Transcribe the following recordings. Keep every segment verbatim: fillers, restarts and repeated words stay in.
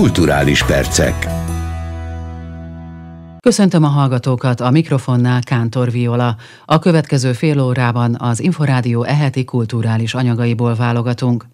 Kulturális percek. Köszöntöm a hallgatókat, a mikrofonnál Kántor Viola. A következő fél órában az Inforrádió eheti kulturális anyagaiból válogatunk.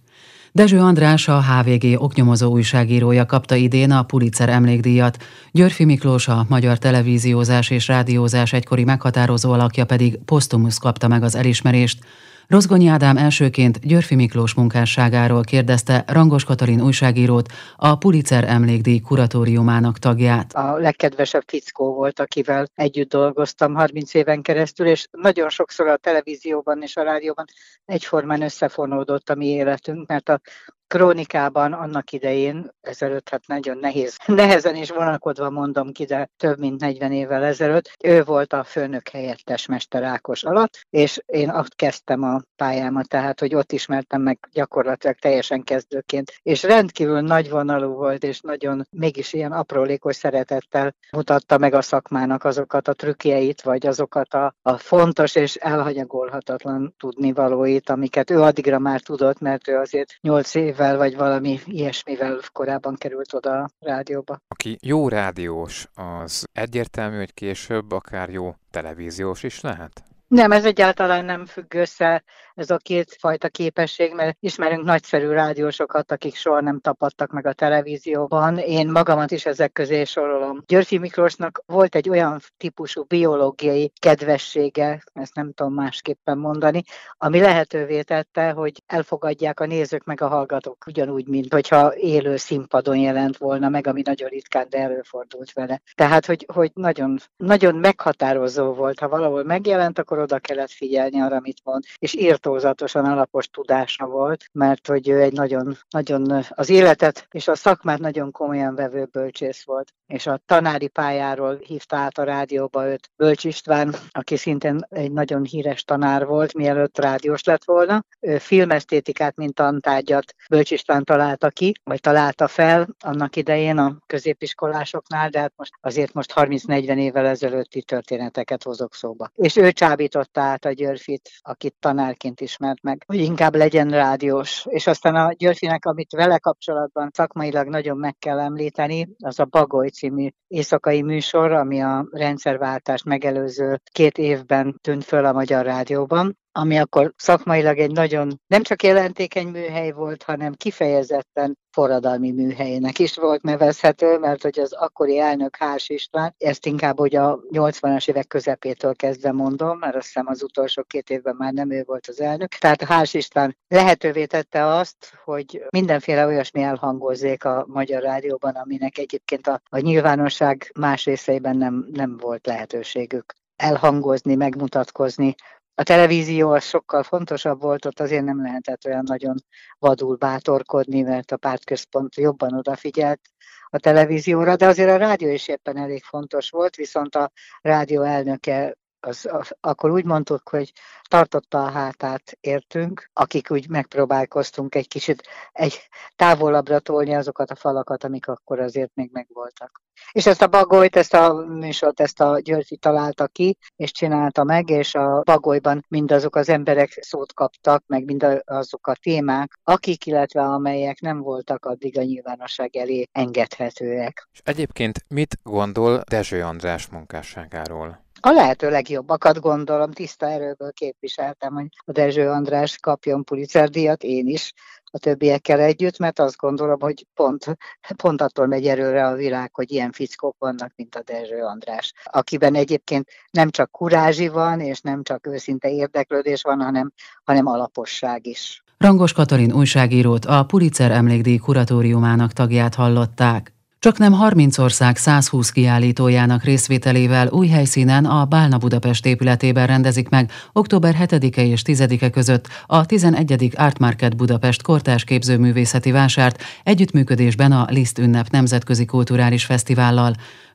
Dezső András, a há vé gé oknyomozó újságírója kapta idén a Pulitzer emlékdíjat, Györfi Miklós, a magyar televíziózás és rádiózás egykori meghatározó alakja pedig posztumusz kapta meg az elismerést. Rozvonyi Ádám elsőként Györfi Miklós munkásságáról kérdezte Rangos Katalin újságírót, a Pulitzer emlékdíj kuratóriumának tagját. A legkedvesebb fickó volt, akivel együtt dolgoztam harminc éven keresztül, és nagyon sokszor a televízióban és a rádióban egyformán összefonódott a mi életünk, mert a krónikában annak idején, ezelőtt hát nagyon nehéz, nehezen is vonakodva mondom ki, de több mint negyven évvel ezelőtt, ő volt a főnök helyettes Mester Ákos alatt, és én ott kezdtem a pályámat, tehát hogy ott ismertem meg gyakorlatilag teljesen kezdőként, és rendkívül nagyvonalú volt, és nagyon mégis ilyen aprólékos szeretettel mutatta meg a szakmának azokat a trükkjeit, vagy azokat a, a fontos és elhanyagolhatatlan tudnivalóit, amiket ő addigra már tudott, mert ő azért nyolc év vagy valami ilyesmivel korábban került oda a rádióba. Aki jó rádiós, az egyértelmű, hogy később akár jó televíziós is lehet? Nem, ez egyáltalán nem függ össze ez a két fajta képesség, mert ismerünk nagyszerű rádiósokat, akik soha nem tapadtak meg a televízióban. Én magamat is ezek közé sorolom. Györfi Miklósnak volt egy olyan típusú biológiai kedvessége, ezt nem tudom másképpen mondani, ami lehetővé tette, hogy elfogadják a nézők meg a hallgatók ugyanúgy, mint hogyha élő színpadon jelent volna meg, ami nagyon ritkán, de előfordult vele. Tehát, hogy, hogy nagyon, nagyon meghatározó volt, ha valahol megjelent, akkor oda kellett figyelni arra, amit mond, és irtózatosan alapos tudása volt, mert hogy ő egy nagyon, nagyon az életet és a szakmát nagyon komolyan vevő bölcsész volt, és a tanári pályáról hívta át a rádióba őt Bölcs István, aki szintén egy nagyon híres tanár volt, mielőtt rádiós lett volna. Ő filmesztétikát, mint tantárgyat Bölcs István találta ki, vagy találta fel annak idején a középiskolásoknál, de hát most, azért most harminc-negyven évvel ezelőtti történeteket hozok szóba. És ő csábította át a Györfit, akit tanárként ismert meg, hogy inkább legyen rádiós. És aztán a Györfinek, amit vele kapcsolatban szakmailag nagyon meg kell említeni, az a Bagoly című éjszakai műsor, ami a rendszerváltást megelőző két évben tűnt föl a Magyar Rádióban, ami akkor szakmailag egy nagyon nem csak jelentékeny műhely volt, hanem kifejezetten forradalmi műhelyének is volt nevezhető, mert hogy az akkori elnök Hász István, ezt inkább ugye a nyolcvanas évek közepétől kezdve mondom, mert azt hiszem az utolsó két évben már nem ő volt az elnök. Tehát Hász István lehetővé tette azt, hogy mindenféle olyasmi elhangozzék a Magyar Rádióban, aminek egyébként a, a nyilvánosság más részeiben nem, nem volt lehetőségük elhangozni, megmutatkozni. A televízió az sokkal fontosabb volt, ott azért nem lehetett olyan nagyon vadul bátorkodni, mert a pártközpont jobban odafigyelt a televízióra, de azért a rádió is éppen elég fontos volt, viszont a rádió elnöke, az, akkor úgy mondtuk, hogy tartotta a hátát értünk, akik úgy megpróbálkoztunk egy kicsit egy távolabbra tolni azokat a falakat, amik akkor azért még megvoltak. És ezt a Bagolyt, ezt a műsort, ezt a Györfi találta ki, és csinálta meg, és a Bagolyban mindazok az emberek szót kaptak, meg mindazok a témák, akik, illetve amelyek nem voltak addig a nyilvánosság elé engedhetőek. És egyébként mit gondol Dezső András munkásságáról? A lehető legjobbakat gondolom, tiszta erőből képviseltem, hogy a Dezső András kapjon Pulitzer-díjat, én is a többiekkel együtt, mert azt gondolom, hogy pont, pont attól megy erőre a világ, hogy ilyen fickók vannak, mint a Dezső András, akiben egyébként nem csak kurázsi van, és nem csak őszinte érdeklődés van, hanem, hanem alaposság is. Rangos Katalin újságírót, a Pulitzer emlékdíj kuratóriumának tagját hallották. Csaknem harminc ország százhúsz kiállítójának részvételével új helyszínen, a Bálna Budapest épületében rendezik meg október hetedike és tizedike között a tizenegyedik Art Market Budapest kortárs képzőművészeti vásárt együttműködésben a Liszt Ünnep Nemzetközi Kulturális Fesztivállal.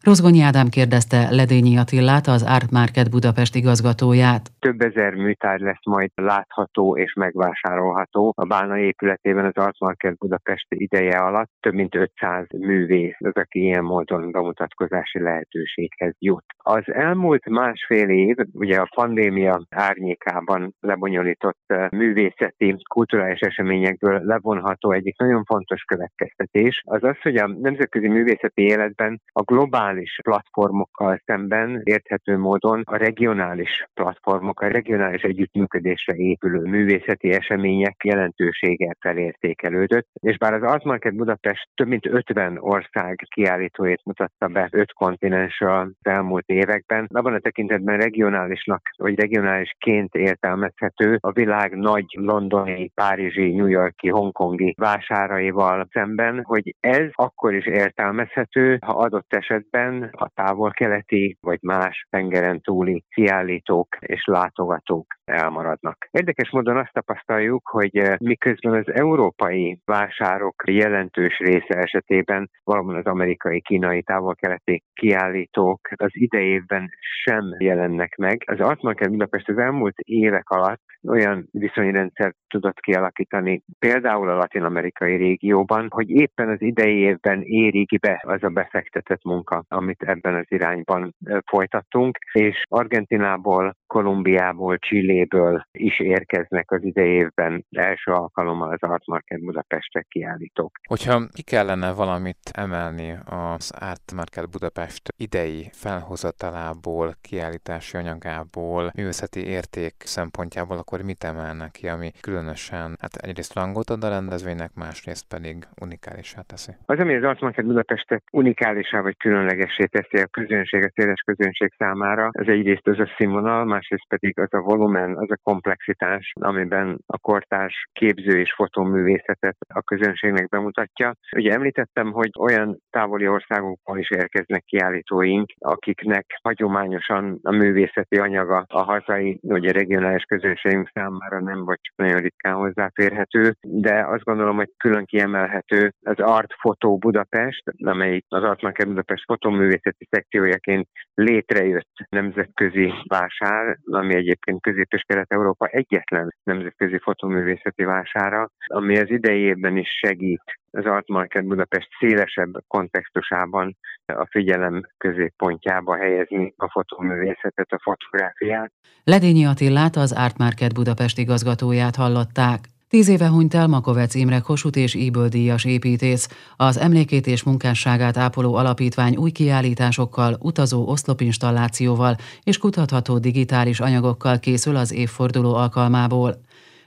Rozvonyi Ádám kérdezte Ledényi Attilát, az Art Market Budapest igazgatóját. Több ezer műtár lesz majd látható és megvásárolható. A Bálna épületében az Art Market Budapest ideje alatt több mint ötszáz művész az, aki ilyen módon bemutatkozási lehetőséghez jut. Az elmúlt másfél év, ugye a pandémia árnyékában lebonyolított művészeti, kulturális eseményekből levonható egyik nagyon fontos következtetés, az az, hogy a nemzetközi művészeti életben a globális platformokkal szemben érthető módon a regionális platformok, a regionális együttműködésre épülő művészeti események jelentősége felértékelődött, és bár az Art Market Budapest több mint ötven ország kiállítóit mutatta be öt kontinensről az elmúlt években, abban a tekintetben regionálisnak, vagy regionálisként értelmezhető a világ nagy londoni, párizsi, New Yorki, hongkongi vásáraival szemben, hogy ez akkor is értelmezhető, ha adott esetben a távol-keleti vagy más tengeren túli kiállítók és látogatók elmaradnak. Érdekes módon azt tapasztaljuk, hogy miközben az európai vásárok jelentős része esetében valóban az amerikai, kínai, távol-keleti kiállítók az idejében sem jelennek meg. Az Art Market Budapest az elmúlt évek alatt olyan viszonyrendszert tudott kialakítani, például a latin-amerikai régióban, hogy éppen az idei évben érik be az a befektetett munka, amit ebben az irányban folytattunk, és Argentinából, Kolumbiából, Chiléből is érkeznek az idei évben első alkalommal az Art Market Budapestre kiállítók. Hogyha ki kellene valamit emelni az Art Market Budapest idei felhozatalából, kiállítási anyagából, művészeti érték szempontjából, akkor mit emelnek ki, ami különösen, hát egyrészt rangot ad a rendezvénynek, másrészt pedig unikálisá teszi? Az, ami az Art Market Budapestet unikálisá vagy különlegessé teszi a közönség, a széles közönség számára, az egyrészt az a színvonal, másrészt pedig az a volumen, az a komplexitás, amiben a kortárs képző és fotóművészetet a közönségnek bemutatja. Ugye említettem, hogy olyan távoli országokból is érkeznek kiállítóink, akiknek hagyományosan a művészeti anyaga a hazai, vagy a regionális közönségünk számára nem vagy csak nagyon ritkán hozzáférhető, de azt gondolom, hogy külön kiemelhető az Art Photo Budapest, amelyik az Art Market Budapest fotóművészeti szekciójaként létrejött nemzetközi vásár, ami egyébként Közép- és Kelet-Európa egyetlen nemzetközi fotóművészeti vására, ami az idei évben is segít az Art Market Budapest szélesebb kontextusában a figyelem középpontjába helyezni a fotóművészetet, a fotográfiát. Ledényi Attilát, az Art Market Budapest igazgatóját hallották. Tíz éve hunyt el Makovecz Imre Kossuth- és Íböldíjas építész. Az emlékét és munkásságát ápoló alapítvány új kiállításokkal, utazó oszlopinstallációval és kutatható digitális anyagokkal készül az évforduló alkalmából.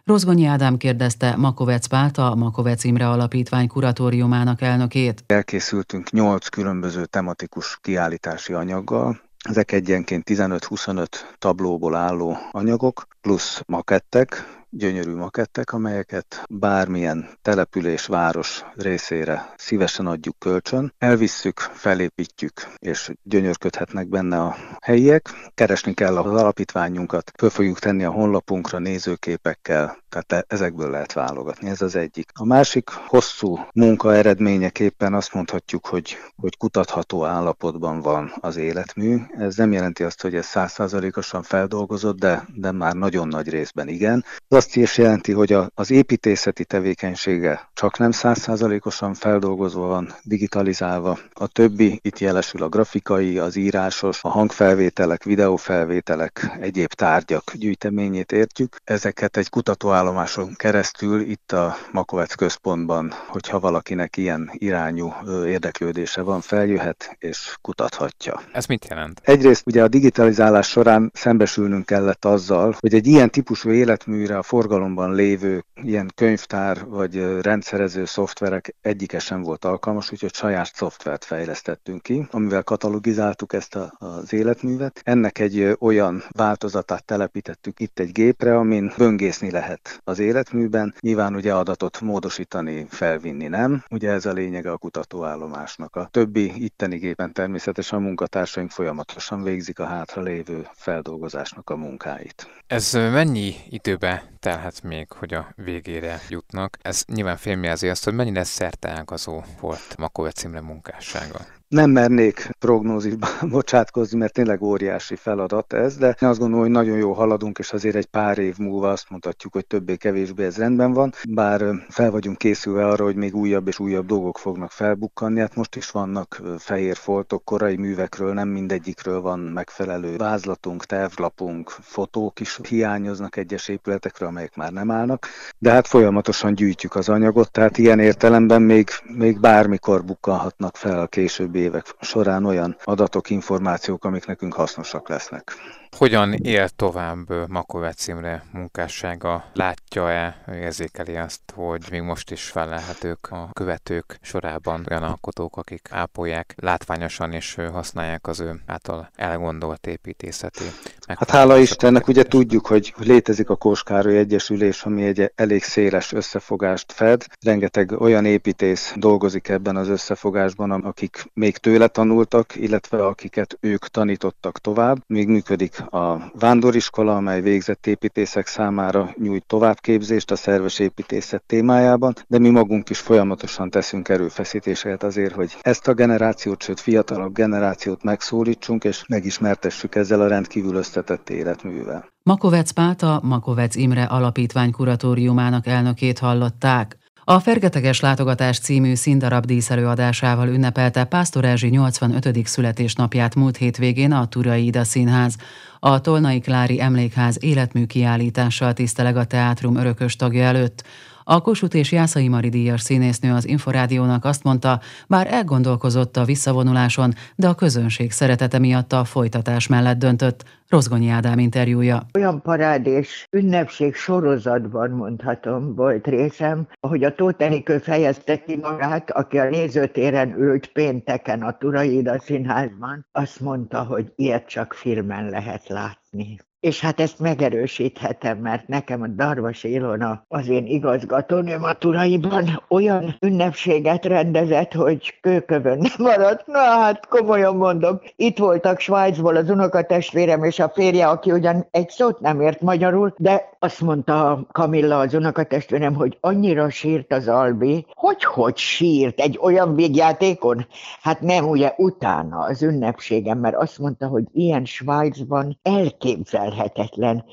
Rozvonyi Ádám kérdezte Makovecz Pált, a Makovecz Imre Alapítvány kuratóriumának elnökét. Elkészültünk nyolc különböző tematikus kiállítási anyaggal. Ezek egyenként tizenöt-huszonöt tablóból álló anyagok, plusz makettek, gyönyörű makettek, amelyeket bármilyen település, város részére szívesen adjuk kölcsön. Elvisszük, felépítjük, és gyönyörködhetnek benne a helyiek. Keresni kell az alapítványunkat, föl fogjuk tenni a honlapunkra nézőképekkel, tehát ezekből lehet válogatni, ez az egyik. A másik hosszú munka eredményeképpen azt mondhatjuk, hogy, hogy kutatható állapotban van az életmű. Ez nem jelenti azt, hogy ez száz százalékosan feldolgozott, de, de már nagyon nagy részben igen. Azt is jelenti, hogy az építészeti tevékenysége csak nem száz százalékosan feldolgozva van, digitalizálva. A többi, itt jelesül a grafikai, az írásos, a hangfelvételek, videófelvételek, egyéb tárgyak gyűjteményét értjük. Ezeket egy kutatóállomáson keresztül itt a Makovecz központban, hogyha valakinek ilyen irányú érdeklődése van, feljöhet és kutathatja. Ez mit jelent? Egyrészt ugye a digitalizálás során szembesülnünk kellett azzal, hogy egy ilyen típusú életműre a forgalomban lévő ilyen könyvtár vagy rendszerező szoftverek egyike sem volt alkalmas, úgyhogy saját szoftvert fejlesztettünk ki, amivel katalogizáltuk ezt a, az életművet. Ennek egy olyan változatát telepítettük itt egy gépre, amin böngészni lehet az életműben. Nyilván ugye adatot módosítani, felvinni nem. Ugye ez a lényege a kutatóállomásnak. A többi itteni gépen természetesen a munkatársaink folyamatosan végzik a hátralévő feldolgozásnak a munkáit. Ez mennyi időbe telhet még, hogy a végére jutnak? Ez nyilván félmjelzi azt, hogy mennyire szerteágazó volt Makovecz Imre munkássága. Nem mernék prognózisba bocsátkozni, mert tényleg óriási feladat ez, de én azt gondolom, hogy nagyon jól haladunk, és azért egy pár év múlva azt mondhatjuk, hogy többé-kevésbé ez rendben van, bár fel vagyunk készülve arra, hogy még újabb és újabb dolgok fognak felbukkanni, hát most is vannak fehér foltok, korai művekről, nem mindegyikről van megfelelő vázlatunk, tervlapunk, fotók is hiányoznak egyes épületekről, amelyek már nem állnak, de hát folyamatosan gyűjtjük az anyagot, tehát ilyen értelemben még, még bármikor bukkanhatnak fel a későbbi évek során olyan adatok, információk, amik nekünk hasznosak lesznek. Hogyan él tovább Makovecz Imre munkássága? Látja-e, érzékeli azt, hogy még most is fellelhetők a követők sorában olyan alkotók, akik ápolják látványosan és használják az ő által elgondolt építészeti? Hát hála Istennek, ugye tudjuk, hogy létezik a Kóskároly Egyesülés, ami egy elég széles összefogást fed. Rengeteg olyan építész dolgozik ebben az összefogásban, akik még tőle tanultak, illetve akiket ők tanítottak tovább. Még működik a vándoriskola, amely végzett építészek számára nyújt továbbképzést a szerves építészet témájában, de mi magunk is folyamatosan teszünk erőfeszítéseket azért, hogy ezt a generációt, sőt fiatalabb generációt megszólítsunk, és megismertessük ezzel a rendkívül összetett életművel. Makovecz Pált, a Makovecz Imre Alapítvány kuratóriumának elnökét hallották. A Fergeteges Látogatás című színdarab díszelőadásával ünnepelte Pásztor Erzsi nyolcvanötödik születésnapját múlt hétvégén a Turai Ida Színház. A Tolnai Klári Emlékház életmű kiállítással tiszteleg a teátrum örökös tagja előtt. A Kossuth és Jászai Mari díjas színésznő az Inforrádiónak azt mondta, bár elgondolkozott a visszavonuláson, de a közönség szeretete miatt a folytatás mellett döntött. Rozvonyi Ádám interjúja. Olyan parád és ünnepség sorozatban, mondhatom, volt részem, ahogy a Tóth Enikő fejezte ki magát, aki a nézőtéren ült pénteken a Turai Ida Színházban, azt mondta, hogy ilyet csak filmen lehet látni. És hát ezt megerősíthetem, mert nekem a Darvas Ilona, az én igazgatónőm a Turaiban olyan ünnepséget rendezett, hogy kőkövön nem maradt. Na hát komolyan mondom, itt voltak Svájcból az unokatestvérem és a férje, aki ugyan egy szót nem ért magyarul, de azt mondta Kamilla, az unokatestvérem, hogy annyira sírt az Albi, hogy hogy sírt egy olyan végjátékon? Hát nem, ugye utána az ünnepségem, mert azt mondta, hogy ilyen Svájcban elképzelhető,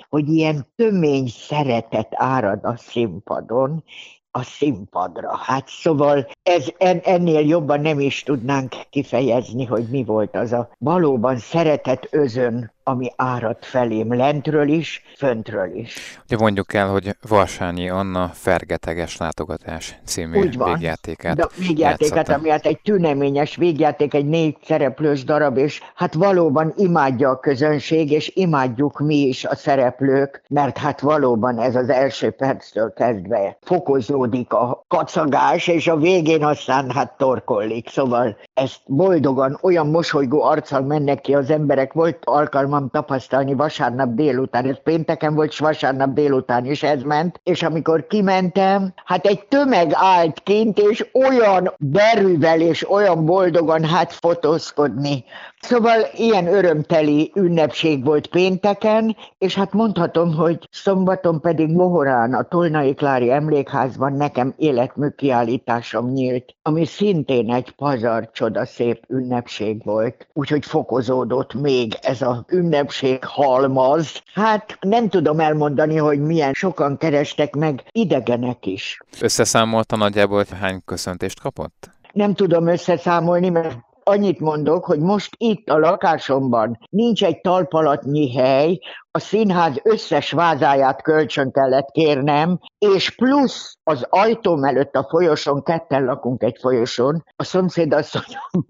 hogy ilyen tömény szeretet árad a színpadon, a színpadra. Hát szóval ez, en, ennél jobban nem is tudnánk kifejezni, hogy mi volt az a valóban szeretet özön, ami árad felém lentről is, föntről is. Ugye mondjuk el, hogy Varsányi Anna Fergeteges Látogatás című végjátékát. De végjátékát, ami hát egy tüneményes végjáték, egy négy szereplős darab, és hát valóban imádja a közönség, és imádjuk mi is a szereplők, mert hát valóban ez az első perctől kezdve fokozódik a kacagás, és a végén aztán hát torkollik. Szóval ezt boldogan, olyan mosolygó arccal mennek ki az emberek, volt alkalma tapasztalni vasárnap délután, ez pénteken volt, és vasárnap délután is ez ment, és amikor kimentem, hát egy tömeg állt kint, és olyan derűvel, és olyan boldogan hát fotózkodni. Szóval ilyen örömteli ünnepség volt pénteken, és hát mondhatom, hogy szombaton pedig Mohorán, a Tolnai Klári Emlékházban nekem életmű kiállításom nyílt, ami szintén egy pazar csodaszép ünnepség volt, úgyhogy fokozódott még ez a ünnepség halmaz. Hát nem tudom elmondani, hogy milyen sokan kerestek meg, idegenek is. Összeszámolta nagyjából, hogy hány köszöntést kapott? Nem tudom összeszámolni, mert annyit mondok, hogy most itt a lakásomban nincs egy talpalatnyi hely, a színház összes vázáját kölcsön kellett kérnem, és plusz az ajtóm előtt a folyosón, ketten lakunk egy folyosón, a szomszédasszonyom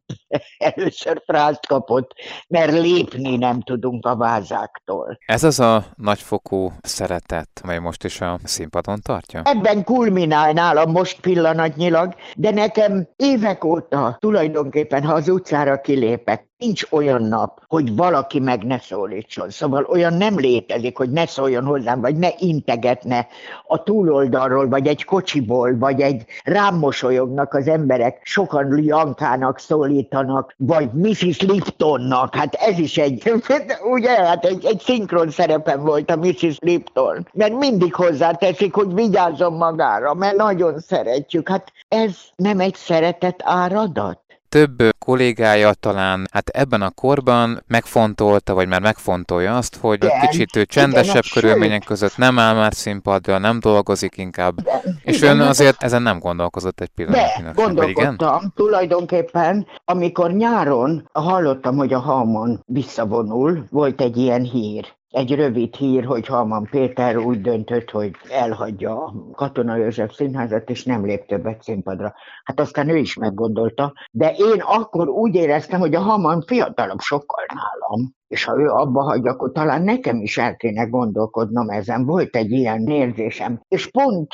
először frázt kapott, mert lépni nem tudunk a vázáktól. Ez az a nagyfokú szeretet, amely most is a színpadon tartja? Ebben kulminál nálam most pillanatnyilag, de nekem évek óta tulajdonképpen, ha az utcára kilépek, nincs olyan nap, hogy valaki meg ne szólítson. Szóval olyan nem létezik, hogy ne szóljon hozzám, vagy ne integetne a túloldalról, vagy egy kocsiból, vagy egy rám mosolyognak az emberek, sokan Jankának szólítanak, vagy missziz Liptonnak. Hát ez is egy, ugye, hát egy, egy szinkron szerepem volt a missziz Lipton. Mert mindig hozzáteszik, hogy vigyázzon magára, mert nagyon szeretjük. Hát ez nem egy szeretet áradat? Több kollégája talán hát ebben a korban megfontolta, vagy már megfontolja azt, hogy igen, kicsit csendesebb igen, körülmények sőt. között nem áll már színpadra, nem dolgozik inkább. De, és igen, ön azért ezen nem gondolkozott egy pillanatban. De, gondolkodtam. Igen? Tulajdonképpen, amikor nyáron hallottam, hogy a Hamann visszavonul, volt egy ilyen hír. Egy rövid hír, hogy Hamann Péter úgy döntött, hogy elhagyja a Katona József színházat, és nem lép többet színpadra. Hát aztán ő is meggondolta, de én akkor úgy éreztem, hogy a Hamann fiatalabb sokkal nálam, és ha ő abba hagyja, akkor talán nekem is el kéne gondolkodnom ezen. Volt egy ilyen érzésem. És pont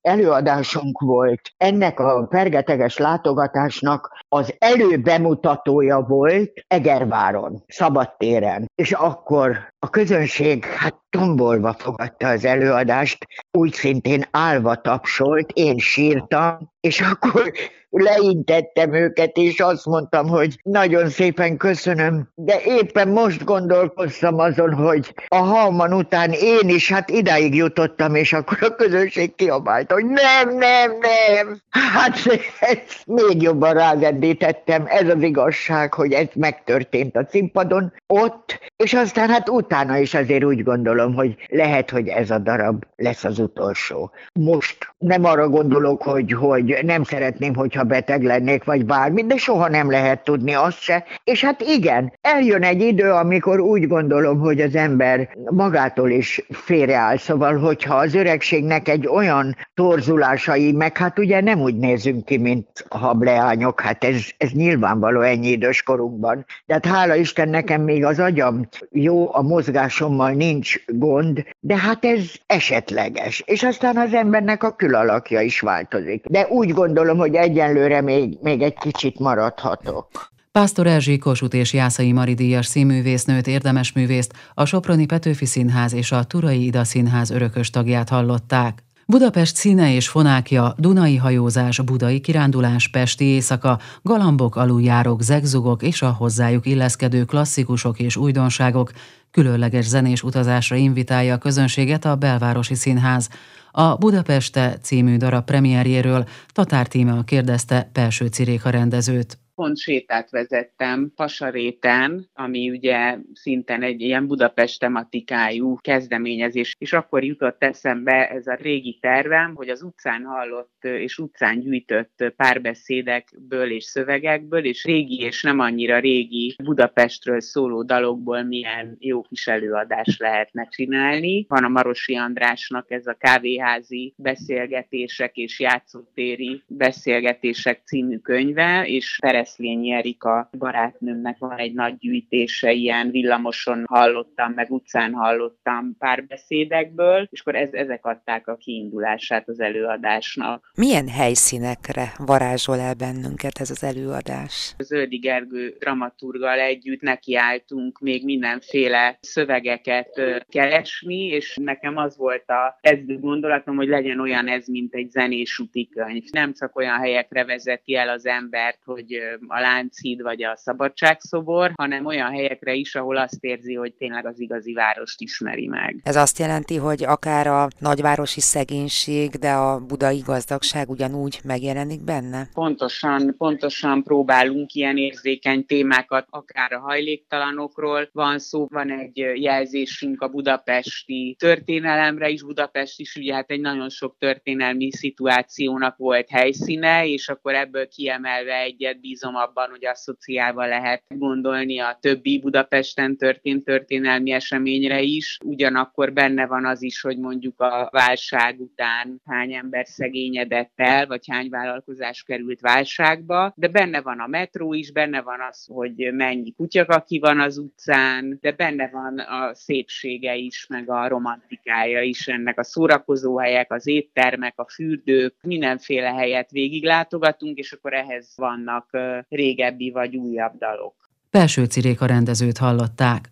előadásunk volt, ennek a fergeteges látogatásnak az előbemutatója volt Egerváron, szabadtéren. És akkor a közönség hát tombolva fogadta az előadást, úgy szintén állva tapsolt, én sírtam, és akkor leintettem őket, és azt mondtam, hogy nagyon szépen köszönöm, de éppen most gondolkoztam azon, hogy a Hamann után én is hát idáig jutottam, és akkor a közönség kiabálta, hogy nem, nem, nem. Hát ezt még jobban rázendítettem, ez az igazság, hogy ez megtörtént a színpadon ott, és aztán hát utána is azért úgy gondolom, hogy lehet, hogy ez a darab lesz az utolsó. Most nem arra gondolok, hogy, hogy nem szeretném, hogyha ha beteg lennék, vagy bármi, de soha nem lehet tudni azt se. És hát igen, eljön egy idő, amikor úgy gondolom, hogy az ember magától is félreáll. Szóval, hogyha az öregségnek egy olyan torzulásai, meg hát ugye nem úgy nézünk ki, mint a hableányok, hát ez, ez nyilvánvaló ennyi idős korunkban. De hát hála Isten, nekem még az agyam jó, a mozgásommal nincs gond, de hát ez esetleges. És aztán az embernek a külalakja is változik. De úgy gondolom, hogy egy Egyenlőre még, még egy kicsit maradhatok. Pásztor Erzsi Kossuth és Jászai Mari díjas színművésznőt, érdemes művészt, a Soproni Petőfi Színház és a Turai Ida Színház örökös tagját hallották. Budapest színe és fonákja, dunai hajózás, budai kirándulás, pesti éjszaka, galambok, aluljárók, zegzugok és a hozzájuk illeszkedő klasszikusok és újdonságok, különleges zenés utazásra invitálja a közönséget a Belvárosi Színház. A Budapeste című darab premierjéről Tatár Tímea kérdezte Pelsőczi Réka rendezőt. Pont sétát vezettem Pasaréten, ami ugye szinten egy ilyen Budapest tematikájú kezdeményezés, és akkor jutott eszembe ez a régi tervem, hogy az utcán hallott és utcán gyűjtött párbeszédekből és szövegekből, és régi és nem annyira régi Budapestről szóló dalokból milyen jó kis előadást lehetne csinálni. Van a Marosi Andrásnak ez a kávéházi beszélgetések és játszótéri beszélgetések című könyve, és Peres Lényi Erika barátnőmnek van egy nagy gyűjtése, ilyen villamoson hallottam, meg utcán hallottam párbeszédekből, és akkor ez, ezek adták a kiindulását az előadásnak. Milyen helyszínekre varázsol el bennünket ez az előadás? Az Zöldi Gergő dramaturggal együtt nekiálltunk még mindenféle szövegeket keresni, és nekem az volt a kezdő gondolatom, hogy legyen olyan ez, mint egy zenés útikönyv. Nem csak olyan helyekre vezeti el az embert, hogy a Lánchíd vagy a Szabadságszobor, hanem olyan helyekre is, ahol azt érzi, hogy tényleg az igazi várost ismeri meg. Ez azt jelenti, hogy akár a nagyvárosi szegénység, de a budai gazdagság ugyanúgy megjelenik benne? Pontosan, pontosan próbálunk ilyen érzékeny témákat, akár a hajléktalanokról van szó, van egy jelzésünk a budapesti történelemre is. Budapest is ugye hát egy nagyon sok történelmi szituációnak volt helyszíne, és akkor ebből kiemelve egy egyet bízom abban, hogy asszociálva lehet gondolni a többi Budapesten történt történelmi eseményre is. Ugyanakkor benne van az is, hogy mondjuk a válság után hány ember szegényedett el, vagy hány vállalkozás került válságba, de benne van a metró is, benne van az, hogy mennyi kutyakaki van az utcán, de benne van a szépsége is, meg a romantikája is ennek, a szórakozóhelyek, az éttermek, a fürdők, mindenféle helyet végiglátogatunk, és akkor ehhez van vannak régebbi vagy újabb dalok. Pelsőczi Réka rendezőt hallották.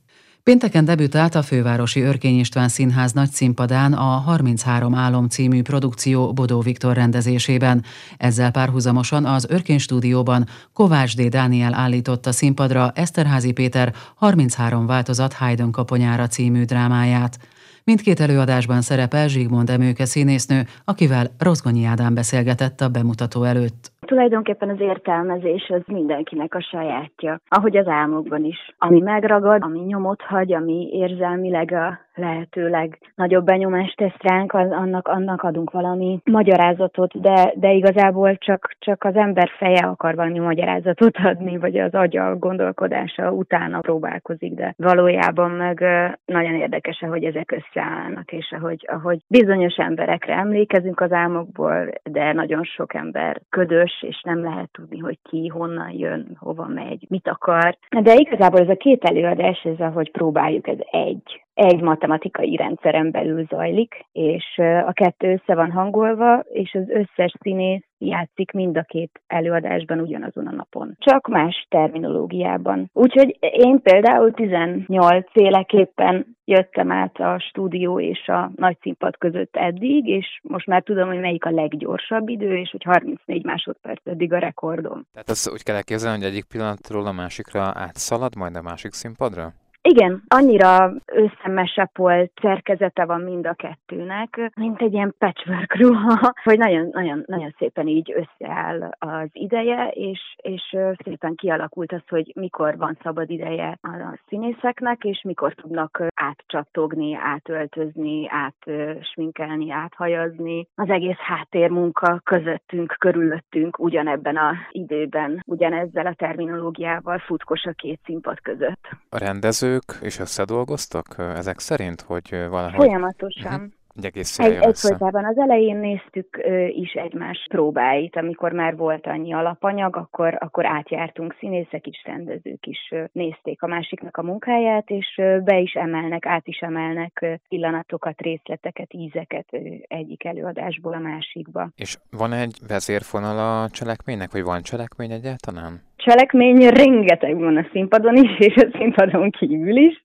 Pénteken debütált a fővárosi Örkény István Színház nagyszínpadán a harminchárom álom című produkció Bodó Viktor rendezésében. Ezzel párhuzamosan az Örkény stúdióban Kovács D. Dániel állította színpadra Eszterházy Péter harminchárom változat Haydn kaponyára című drámáját. Mindkét előadásban szerepel Zsigmond Emőke színésznő, akivel Rozvonyi Ádám beszélgetett a bemutató előtt. Tulajdonképpen az értelmezés az mindenkinek a sajátja, ahogy az álmokban is. Ami megragad, ami nyomot hagy, ami érzelmileg a lehető legnagyobb benyomást tesz ránk, az, annak, annak adunk valami magyarázatot, de, de igazából csak, csak az ember feje akar valami magyarázatot adni, vagy az agya gondolkodása utána próbálkozik, de valójában meg nagyon érdekes, ahogy ezek összeállnak, és ahogy, ahogy bizonyos emberekre emlékezünk az álmokból, de nagyon sok ember ködös, és nem lehet tudni, hogy ki, honnan jön, hova megy, mit akar. De igazából ez a két előadás, ez ahogy próbáljuk, ez egy. Egy matematikai rendszeren belül zajlik, és a kettő össze van hangolva, és az összes színész játszik mind a két előadásban ugyanazon a napon. Csak más terminológiában. Úgyhogy én például tizennyolc féleképpen jöttem át a stúdió és a nagy színpad között eddig, és most már tudom, hogy melyik a leggyorsabb idő, és hogy harmincnégy másodperc eddig a rekordom. Tehát ezt úgy kell elképzelni, hogy egyik pillanatról a másikra átszalad, majd a másik színpadra? Igen, annyira összemesepolt szerkezete van mind a kettőnek, mint egy ilyen patchwork ruha, hogy nagyon, nagyon, nagyon szépen így összeáll az ideje, és, és szépen kialakult az, hogy mikor van szabad ideje a színészeknek, és mikor tudnak átcsattogni, átöltözni, átsminkelni, áthajazni. Az egész háttérmunka közöttünk, körülöttünk ugyanebben az időben, ugyanezzel a terminológiával futkos a két színpad között. A rendező és összedolgoztak ezek szerint, hogy valahogy... Folyamatosan. Uh-huh. Egy, egyfolytában az elején néztük ö, is egymás próbáit, amikor már volt annyi alapanyag, akkor, akkor átjártunk, színészek is, rendezők is ö, nézték a másiknak a munkáját, és ö, be is emelnek, át is emelnek ö, pillanatokat, részleteket, ízeket ö, egyik előadásból a másikba. És van egy vezérfonal a cselekménynek, vagy van cselekmény egyáltalán? Cselekmény rengeteg van a színpadon is, és a színpadon kívül is.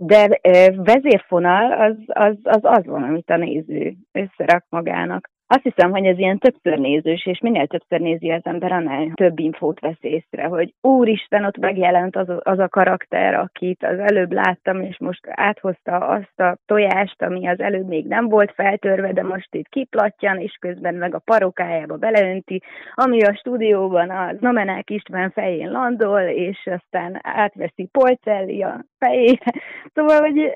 De vezérfonal az az, az az van, amit a néző összerak magának. Azt hiszem, hogy ez ilyen többször nézős, és minél többször nézi az ember, annál több infót vesz észre, hogy úristen, ott megjelent az, az a karakter, akit az előbb láttam, és most áthozta azt a tojást, ami az előbb még nem volt feltörve, de most itt kiplattyan, és közben meg a parokájába beleönti, ami a stúdióban a Znamenák István fején landol, és aztán átveszi Polcelli a fejére. Szóval, hogy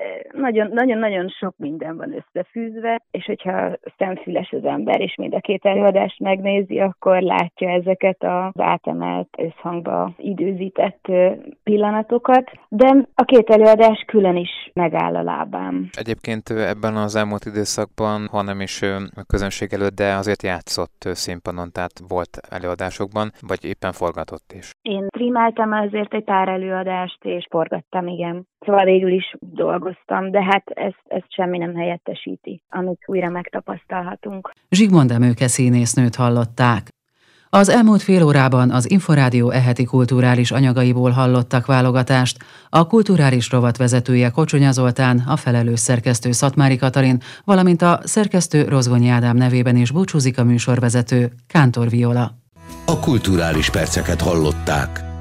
nagyon-nagyon sok minden van összefűzve, és hogyha szemfüles az ember, és mind a két előadást megnézi, akkor látja ezeket az átemelt, összhangba időzített pillanatokat, de a két előadás külön is megáll a lábán. Egyébként ebben az elmúlt időszakban, ha nem is a közönség előtt, de azért játszott színpadon, tehát volt előadásokban, vagy éppen forgatott is. Én streameltem azért egy pár előadást, és forgattam, igen. Szóval végül is dolgoztam, de hát ezt, ezt semmi nem helyettesíti, amit újra megtapasztalhatunk. Zsigmond Emőke színésznőt hallották. Az elmúlt fél órában az Inforrádió eheti kulturális anyagaiból hallottak válogatást. A kulturális rovat vezetője Kocsonya Zoltán, a felelős szerkesztő Szatmári Katalin, valamint a szerkesztő Rozvonyi Ádám nevében is búcsúzik a műsorvezető Kántor Viola. A kulturális perceket hallották.